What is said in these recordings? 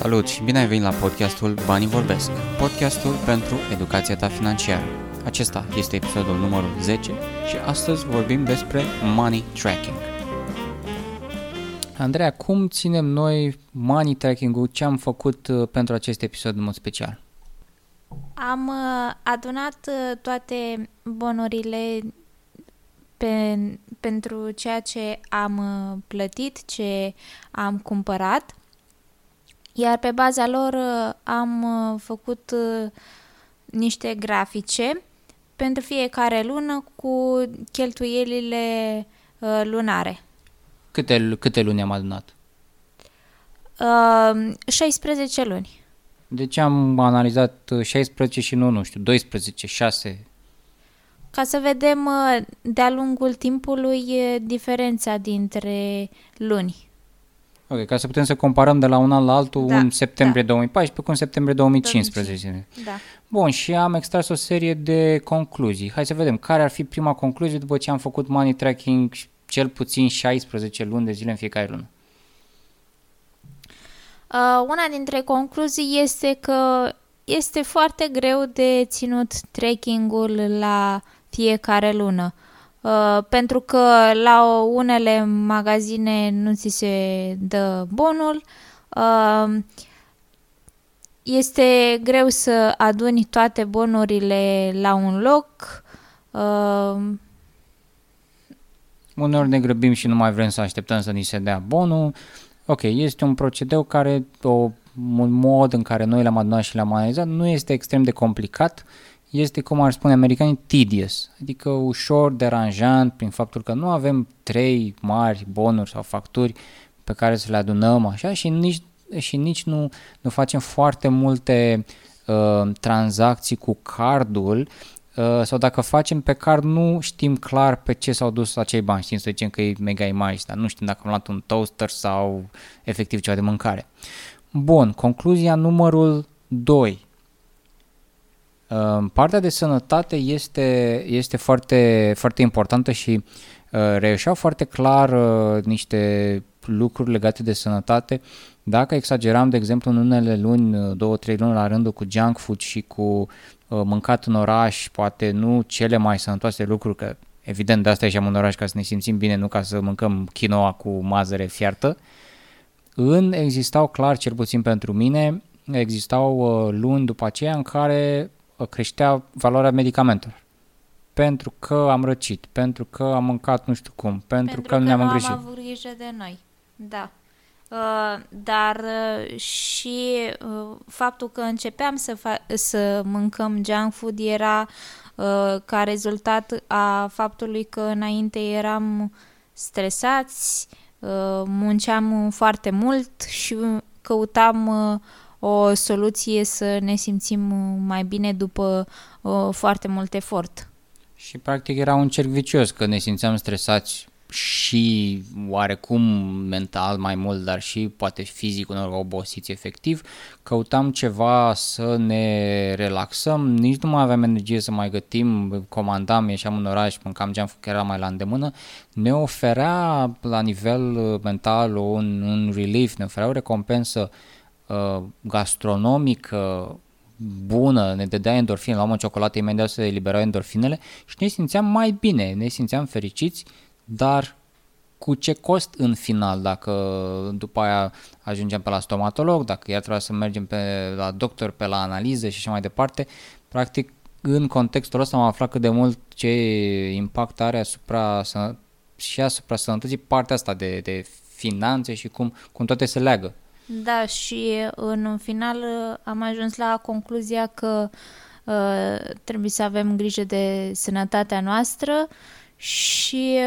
Salut și bine ai venit la podcastul Banii Vorbesc, podcastul pentru educația ta financiară. Acesta este episodul numărul 10 și astăzi vorbim despre money tracking. Andreea, cum ținem noi money tracking-ul? Ce am făcut pentru acest episod în mod special? Am adunat toate bonurile pentru ceea ce am plătit, ce am cumpărat, iar pe baza lor am făcut niște grafice pentru fiecare lună cu cheltuielile lunare. Câte luni am adunat? 16 luni. Deci am analizat 16 și nu știu, 12, 6... Ca să vedem de-a lungul timpului diferența dintre luni. Ok, ca să putem să comparăm de la un an la altul, în septembrie 2014 cu în septembrie 2015. Da. Bun, și am extras o serie de concluzii. Hai să vedem care ar fi prima concluzie după ce am făcut money tracking cel puțin 16 luni de zile în fiecare lună. Una dintre concluzii este că este foarte greu de ținut tracking-ul la fiecare lună, pentru că la unele magazine nu ți se dă bonul, este greu să aduni toate bonurile la un loc. Uneori ne grăbim și nu mai vrem să așteptăm să ni se dea bonul. Ok, este un procedeu care, un mod în care noi l-am adunat și l-am analizat, nu este extrem de complicat, este, cum ar spune americanii, tedious, adică ușor deranjant prin faptul că nu avem trei mari bonuri sau facturi pe care să le adunăm așa și nici nu facem foarte multe tranzacții cu cardul, sau dacă facem pe card nu știm clar pe ce s-au dus acei bani, știm să zicem că e mega imagine, dar nu știm dacă am luat un toaster sau efectiv ceva de mâncare. Bun, concluzia numărul 2. Partea de sănătate este foarte, foarte importantă și reieșeau foarte clar niște lucruri legate de sănătate. Dacă exageram, de exemplu, în unele luni, 2-3 luni la rândul cu junk food și cu mâncat în oraș, poate nu cele mai sănătoase lucruri, că evident de asta ieșeam în oraș ca să ne simțim bine, nu ca să mâncăm quinoa cu mazăre fiartă. Existau clar, cel puțin pentru mine, existau luni după aceea în care creștea valoarea medicamentelor. Pentru că am răcit, pentru că am mâncat nu știu cum, pentru că nu ne-am îngrijit. Pentru că am avut grijă de noi, da. Dar și faptul că începeam să mâncăm junk food era ca rezultat a faptului că înainte eram stresați, munceam foarte mult și căutam o soluție să ne simțim mai bine după foarte mult efort. Și practic era un cerc vicios, că ne simțeam stresați și oarecum mental mai mult, dar și poate fizic, uneori obosiți efectiv. Căutam ceva să ne relaxăm, nici nu mai aveam energie să mai gătim, comandam, ieșeam în oraș, mâncam ce am făcut, era mai la îndemână. Ne oferea la nivel mental un relief, ne oferea o recompensă gastronomică bună, ne dădea endorfine, luam o ciocolată, imediat se eliberau endorfinele și ne simțeam mai bine, ne simțeam fericiți. Dar cu ce cost în final, dacă după aia ajungem pe la stomatolog, dacă iar trebuie să mergem la doctor, pe la analize și așa mai departe. Practic, în contextul ăsta am aflat cât de mult ce impact are asupra sănătății partea asta de finanțe și cum toate se leagă. Da, și în final am ajuns la concluzia că trebuie să avem grijă de sănătatea noastră. Și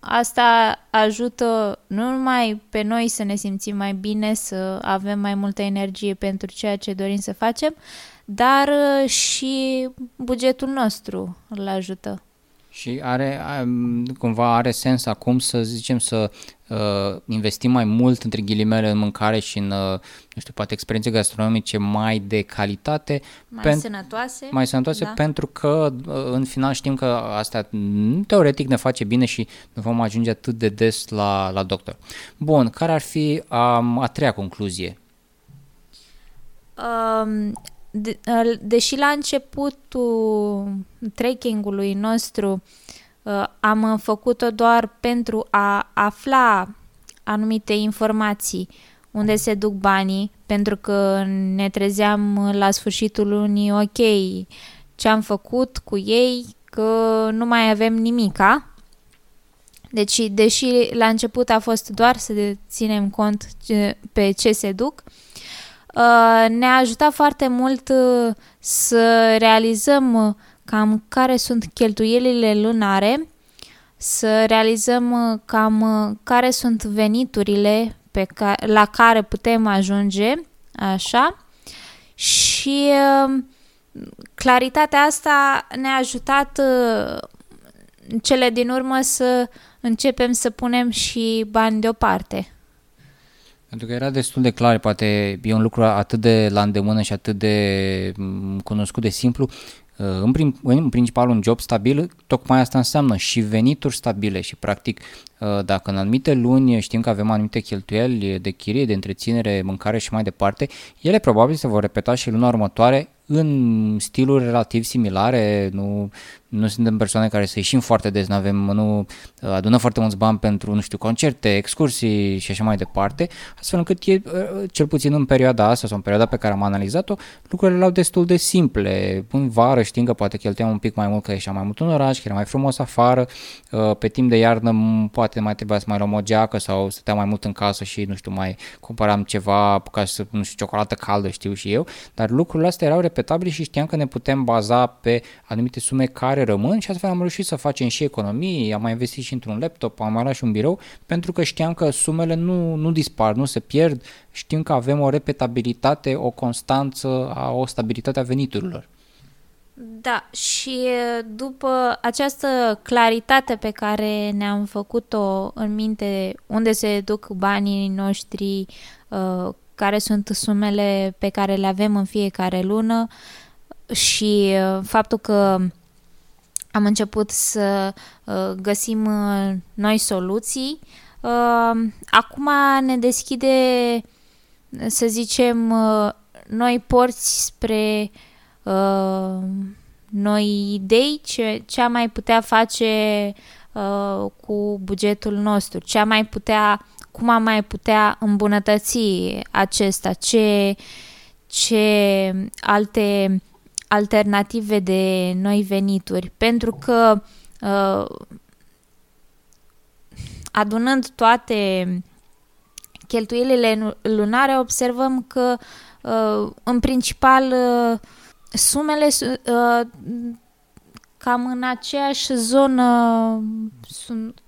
asta ajută nu numai pe noi să ne simțim mai bine, să avem mai multă energie pentru ceea ce dorim să facem, dar și bugetul nostru îl ajută. Și cumva are sens acum să zicem să investim mai mult între ghilimele în mâncare și în, nu știu, poate experiențe gastronomice mai de calitate. Mai sănătoase, da. Pentru că în final știm că asta teoretic ne face bine și nu vom ajunge atât de des la doctor. Bun, care ar fi a treia concluzie? deși la începutul tracking-ului nostru am făcut-o doar pentru a afla anumite informații unde se duc banii, pentru că ne trezeam la sfârșitul lunii, ok, ce am făcut cu ei, că nu mai avem nimica. Deci, deși la început a fost doar să ținem cont pe ce se duc, ne-a ajutat foarte mult să realizăm cam care sunt cheltuielile lunare, să realizăm cam care sunt veniturile la care putem ajunge, așa, și claritatea asta ne-a ajutat cele din urmă să începem să punem și bani deoparte. Pentru că era destul de clar, poate e un lucru atât de la îndemână și atât de cunoscut de simplu. În principal, un job stabil, tocmai asta înseamnă și venituri stabile și, practic, dacă în anumite luni știm că avem anumite cheltuieli de chirie, de întreținere, mâncare și mai departe, ele probabil se vor repeta și luna următoare în stiluri relativ similare. Nu suntem persoane care să ieșim foarte des, nu adunăm foarte mulți bani pentru, nu știu, concerte, excursii și așa mai departe, astfel încât e, cel puțin în perioada asta sau în perioada pe care am analizat-o, lucrurile erau destul de simple. În vară știm că poate cheltuiam un pic mai mult, că ieșeam mai mult în oraș, că era mai frumos afară, pe timp de iarnă poate mai trebuia să mai luăm o geacă sau stăteam mai mult în casă și, nu știu, mai cumpăram ceva, ca să, nu știu, ciocolată caldă, știu și eu, dar lucrurile astea erau repetabile și știam că ne putem baza pe anumite sume care rămân și astfel am reușit să facem și economii, am mai investit și într-un laptop, am mai luat și un birou, pentru că știam că sumele nu dispar, nu se pierd, știm că avem o repetabilitate, o constanță, o stabilitate a veniturilor. Da, și după această claritate pe care ne-am făcut-o în minte, unde se duc banii noștri, care sunt sumele pe care le avem în fiecare lună și faptul că am început să găsim noi soluții. Acum ne deschide, să zicem, noi porți spre noi idei, ce am mai putea face cu bugetul nostru, cum am mai putea îmbunătăți acesta, ce alte alternative de noi venituri, pentru că adunând toate cheltuielile lunare observăm că în principal sumele cam în aceeași zonă sunt,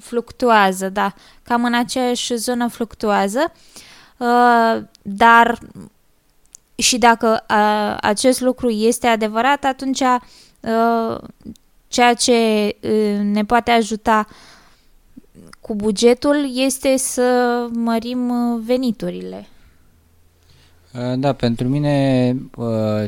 fluctuează, da, cam în aceeași zonă fluctuează, dar și dacă acest lucru este adevărat, atunci ceea ce ne poate ajuta cu bugetul este să mărim veniturile. Da, pentru mine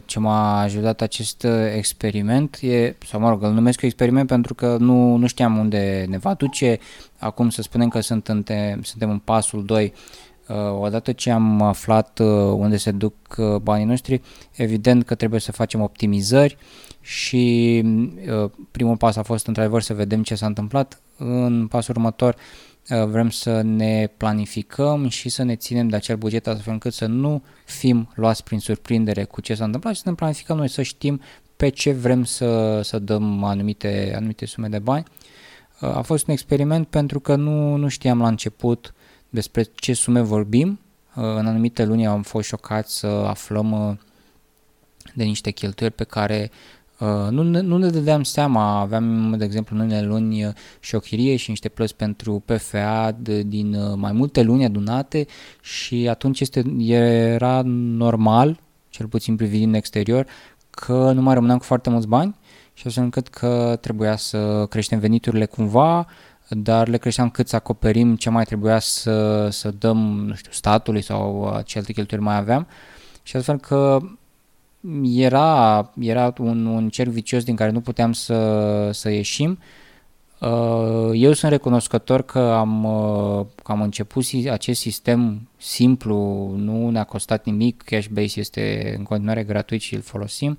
ce m-a ajutat acest experiment e, sau mă rog, îl numesc experiment pentru că nu știam unde ne va duce. Acum să spunem că suntem în pasul 2. Odată ce am aflat unde se duc banii noștri, evident că trebuie să facem optimizări și primul pas a fost într-adevăr să vedem ce s-a întâmplat. În pasul următor vrem să ne planificăm și să ne ținem de acel buget astfel încât să nu fim luați prin surprindere cu ce s-a întâmplat și să ne planificăm noi, să știm pe ce vrem să dăm anumite sume de bani. A fost un experiment pentru că nu știam la început despre ce sume vorbim. În anumite luni am fost șocați să aflăm de niște cheltuieli pe care nu ne dădeam seama. Aveam, de exemplu, în unele luni și o chirie și niște plăți pentru PFA din mai multe luni adunate și atunci era normal, cel puțin privind din exterior, că nu mai rămâneam cu foarte mulți bani și astfel încât că trebuia să creștem veniturile cumva, dar le creșteam cât să acoperim ce mai trebuia să dăm, nu știu, statului sau ce alte cheltuieli mai aveam și astfel că era un cerc vicios din care nu puteam să ieșim Eu sunt recunoscător că am început acest sistem simplu, nu ne-a costat nimic, Cashbase este în continuare gratuit și îl folosim.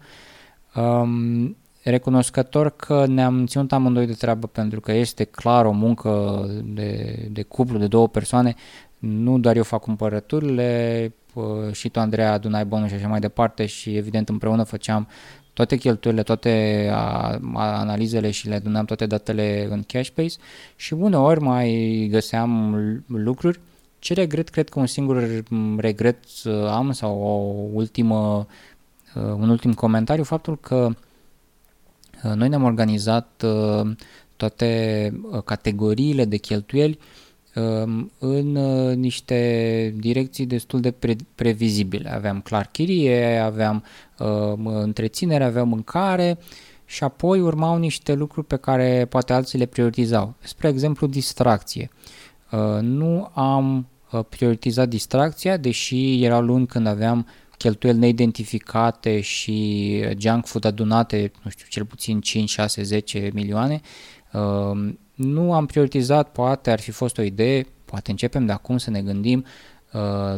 Recunoscător că ne-am ținut amândoi de treabă, pentru că este clar o muncă de cuplu, de două persoane, nu doar eu fac cumpărăturile, și tu, Andreea, adunai bonus și așa mai departe și evident împreună făceam toate cheltuielile, toate analizele și le adunam toate datele în Cashbase și uneori mai găseam lucruri. Ce regret? Cred că un singur regret am sau un ultim comentariu, faptul că noi ne-am organizat toate categoriile de cheltuieli în niște direcții destul de previzibile. Aveam clar chirie, aveam întreținere, aveam mâncare și apoi urmau niște lucruri pe care poate alții le prioritizau. Spre exemplu, distracție. Nu am prioritizat distracția, deși erau luni când aveam cheltuieli neidentificate și junk food adunate, nu știu, cel puțin 5, 6, 10 milioane. Nu am prioritizat, poate ar fi fost o idee, poate începem de acum să ne gândim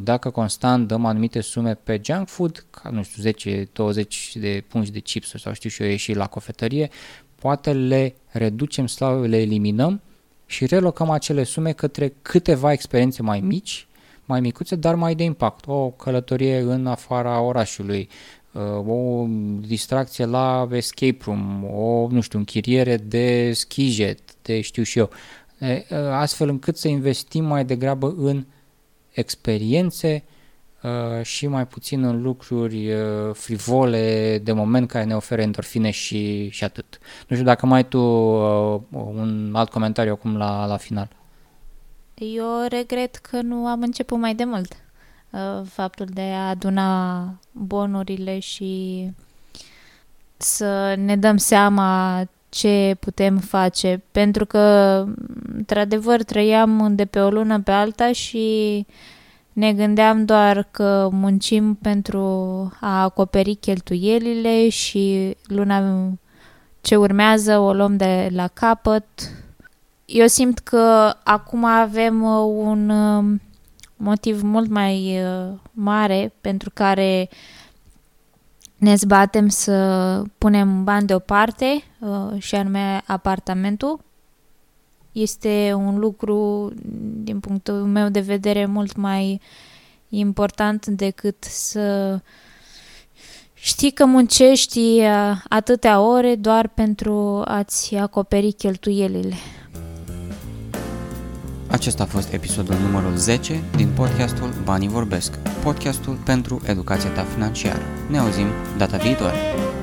dacă constant dăm anumite sume pe junk food, ca, nu știu, 10-20 de pungi de chips sau știu și eu ieși la cofetărie, poate le reducem sau le eliminăm și relocăm acele sume către câteva experiențe mai micuțe, dar mai de impact. O călătorie în afara orașului, o distracție la escape room, o, nu știu, închiriere de skijet, de știu și eu, astfel încât să investim mai degrabă în experiențe și mai puțin în lucruri frivole de moment care ne oferă endorfine și atât. Nu știu dacă mai ai tu un alt comentariu acum la final. Eu regret că nu am început mai de mult. Faptul de a aduna bonurile și să ne dăm seama ce putem face, pentru că într-adevăr trăiam de pe o lună pe alta și ne gândeam doar că muncim pentru a acoperi cheltuielile și luna ce urmează o luăm de la capăt. Eu simt că acum avem un motiv mult mai mare pentru care ne zbatem să punem bani deoparte, și anume apartamentul. Este un lucru, din punctul meu de vedere, mult mai important decât să știi că muncești atâtea ore doar pentru a-ți acoperi cheltuielile. Acesta a fost episodul numărul 10 din podcastul Banii Vorbesc, podcastul pentru educația ta financiară. Ne auzim data viitoare!